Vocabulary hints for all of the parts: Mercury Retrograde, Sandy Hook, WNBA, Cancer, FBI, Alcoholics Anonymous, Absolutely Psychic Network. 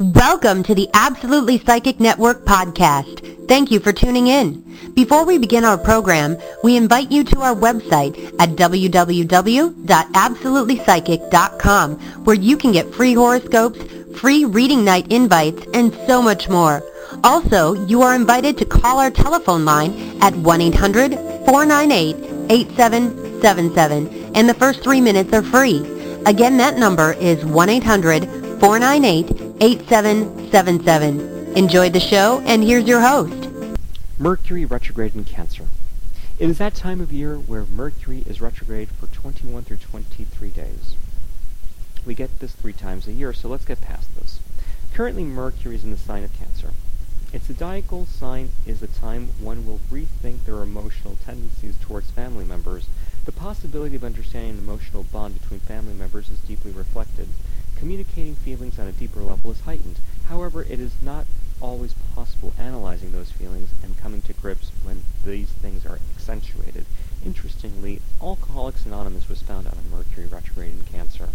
Welcome to the Absolutely Psychic Network podcast. Thank you for tuning in. Before we begin our program, we invite you to our website at www.absolutelypsychic.com, where you can get free horoscopes, free reading night invites, and so much more. Also, you are invited to call our telephone line at 1-800-498-8777, and the first 3 minutes are free. Again, that number is 1-800-498-8777. 8777. Enjoy the show, and here's your host. Mercury retrograde in Cancer. It is that time of year where Mercury is retrograde for 21 through 23 days. We get this 3 times a year, so let's get past this. Currently, Mercury is in the sign of Cancer. Its zodiacal sign is the time one will rethink their emotional tendencies towards family members. The possibility of understanding an emotional bond between family members is deeply reflected. Communicating feelings on a deeper level is heightened. However, it is not always possible analyzing those feelings and coming to grips when these things are accentuated. Interestingly, Alcoholics Anonymous was founded on Mercury retrograde in Cancer.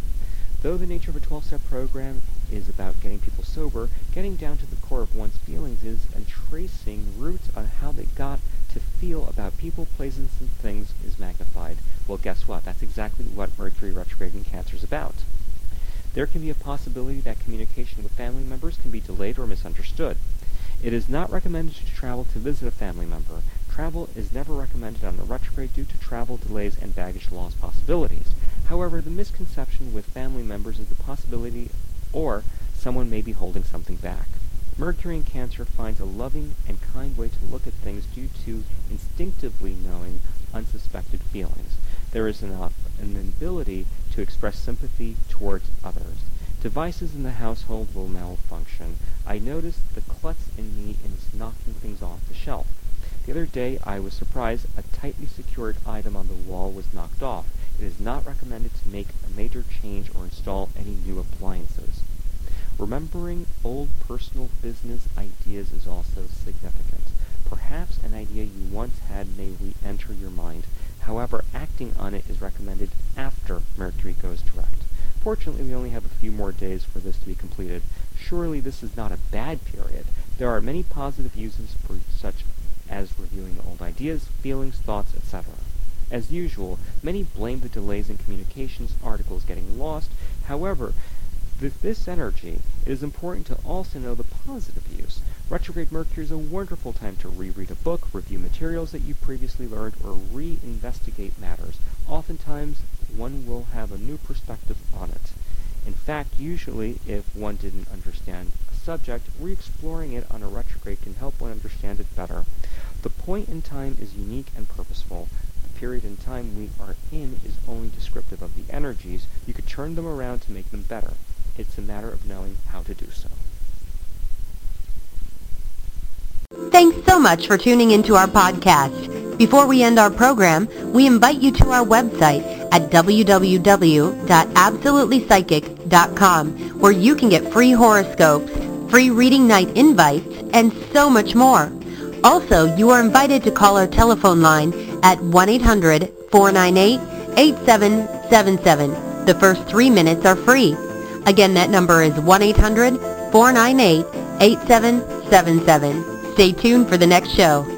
Though the nature of a 12-step program is about getting people sober, getting down to the core of one's feelings is and tracing roots on how they got to feel about people, places, and things is magnified. Well, guess what? That's exactly what Mercury retrograde in Cancer is about. There can be a possibility that communication with family members can be delayed or misunderstood. It is not recommended to travel to visit a family member. Travel is never recommended on a retrograde due to travel delays and baggage loss possibilities. However, the misconception with family members is the possibility or someone may be holding something back. Mercury in Cancer finds a loving and kind way to look at things due to instinctively knowing unsuspected feelings. There is an inability to express sympathy towards others. Devices in the household will malfunction. I noticed the klutz in me and is knocking things off the shelf. The other day I was surprised a tightly secured item on the wall was knocked off. It is not recommended to make a major change or install any new appliances. Remembering old personal business ideas is also significant. Perhaps an idea you once had may re-enter your mind. However, acting on it is recommended after Mercury goes direct. Fortunately, we only have a few more days for this to be completed. Surely this is not a bad period. There are many positive uses for such as reviewing old ideas, feelings, thoughts, etc. As usual, many blame the delays in communications, articles getting lost. However, with this energy, it is important to also know the positive use. Retrograde Mercury is a wonderful time to reread a book, review materials that you previously learned, or reinvestigate matters. Oftentimes, one will have a new perspective on it. In fact, usually, if one didn't understand a subject, re-exploring it on a retrograde can help one understand it better. The point in time is unique and purposeful. Period in time we are in is only descriptive of the energies. You could turn them around to make them better. It's a matter of knowing how to do so. Thanks so much for tuning into our podcast. Before we end our program, we invite you to our website at www.absolutelypsychic.com, where you can get free horoscopes, free reading night invites, and so much more. Also, you are invited to call our telephone line at 1-800-498-8777. The first 3 minutes are free. Again, that number is 1-800-498-8777. Stay tuned for the next show.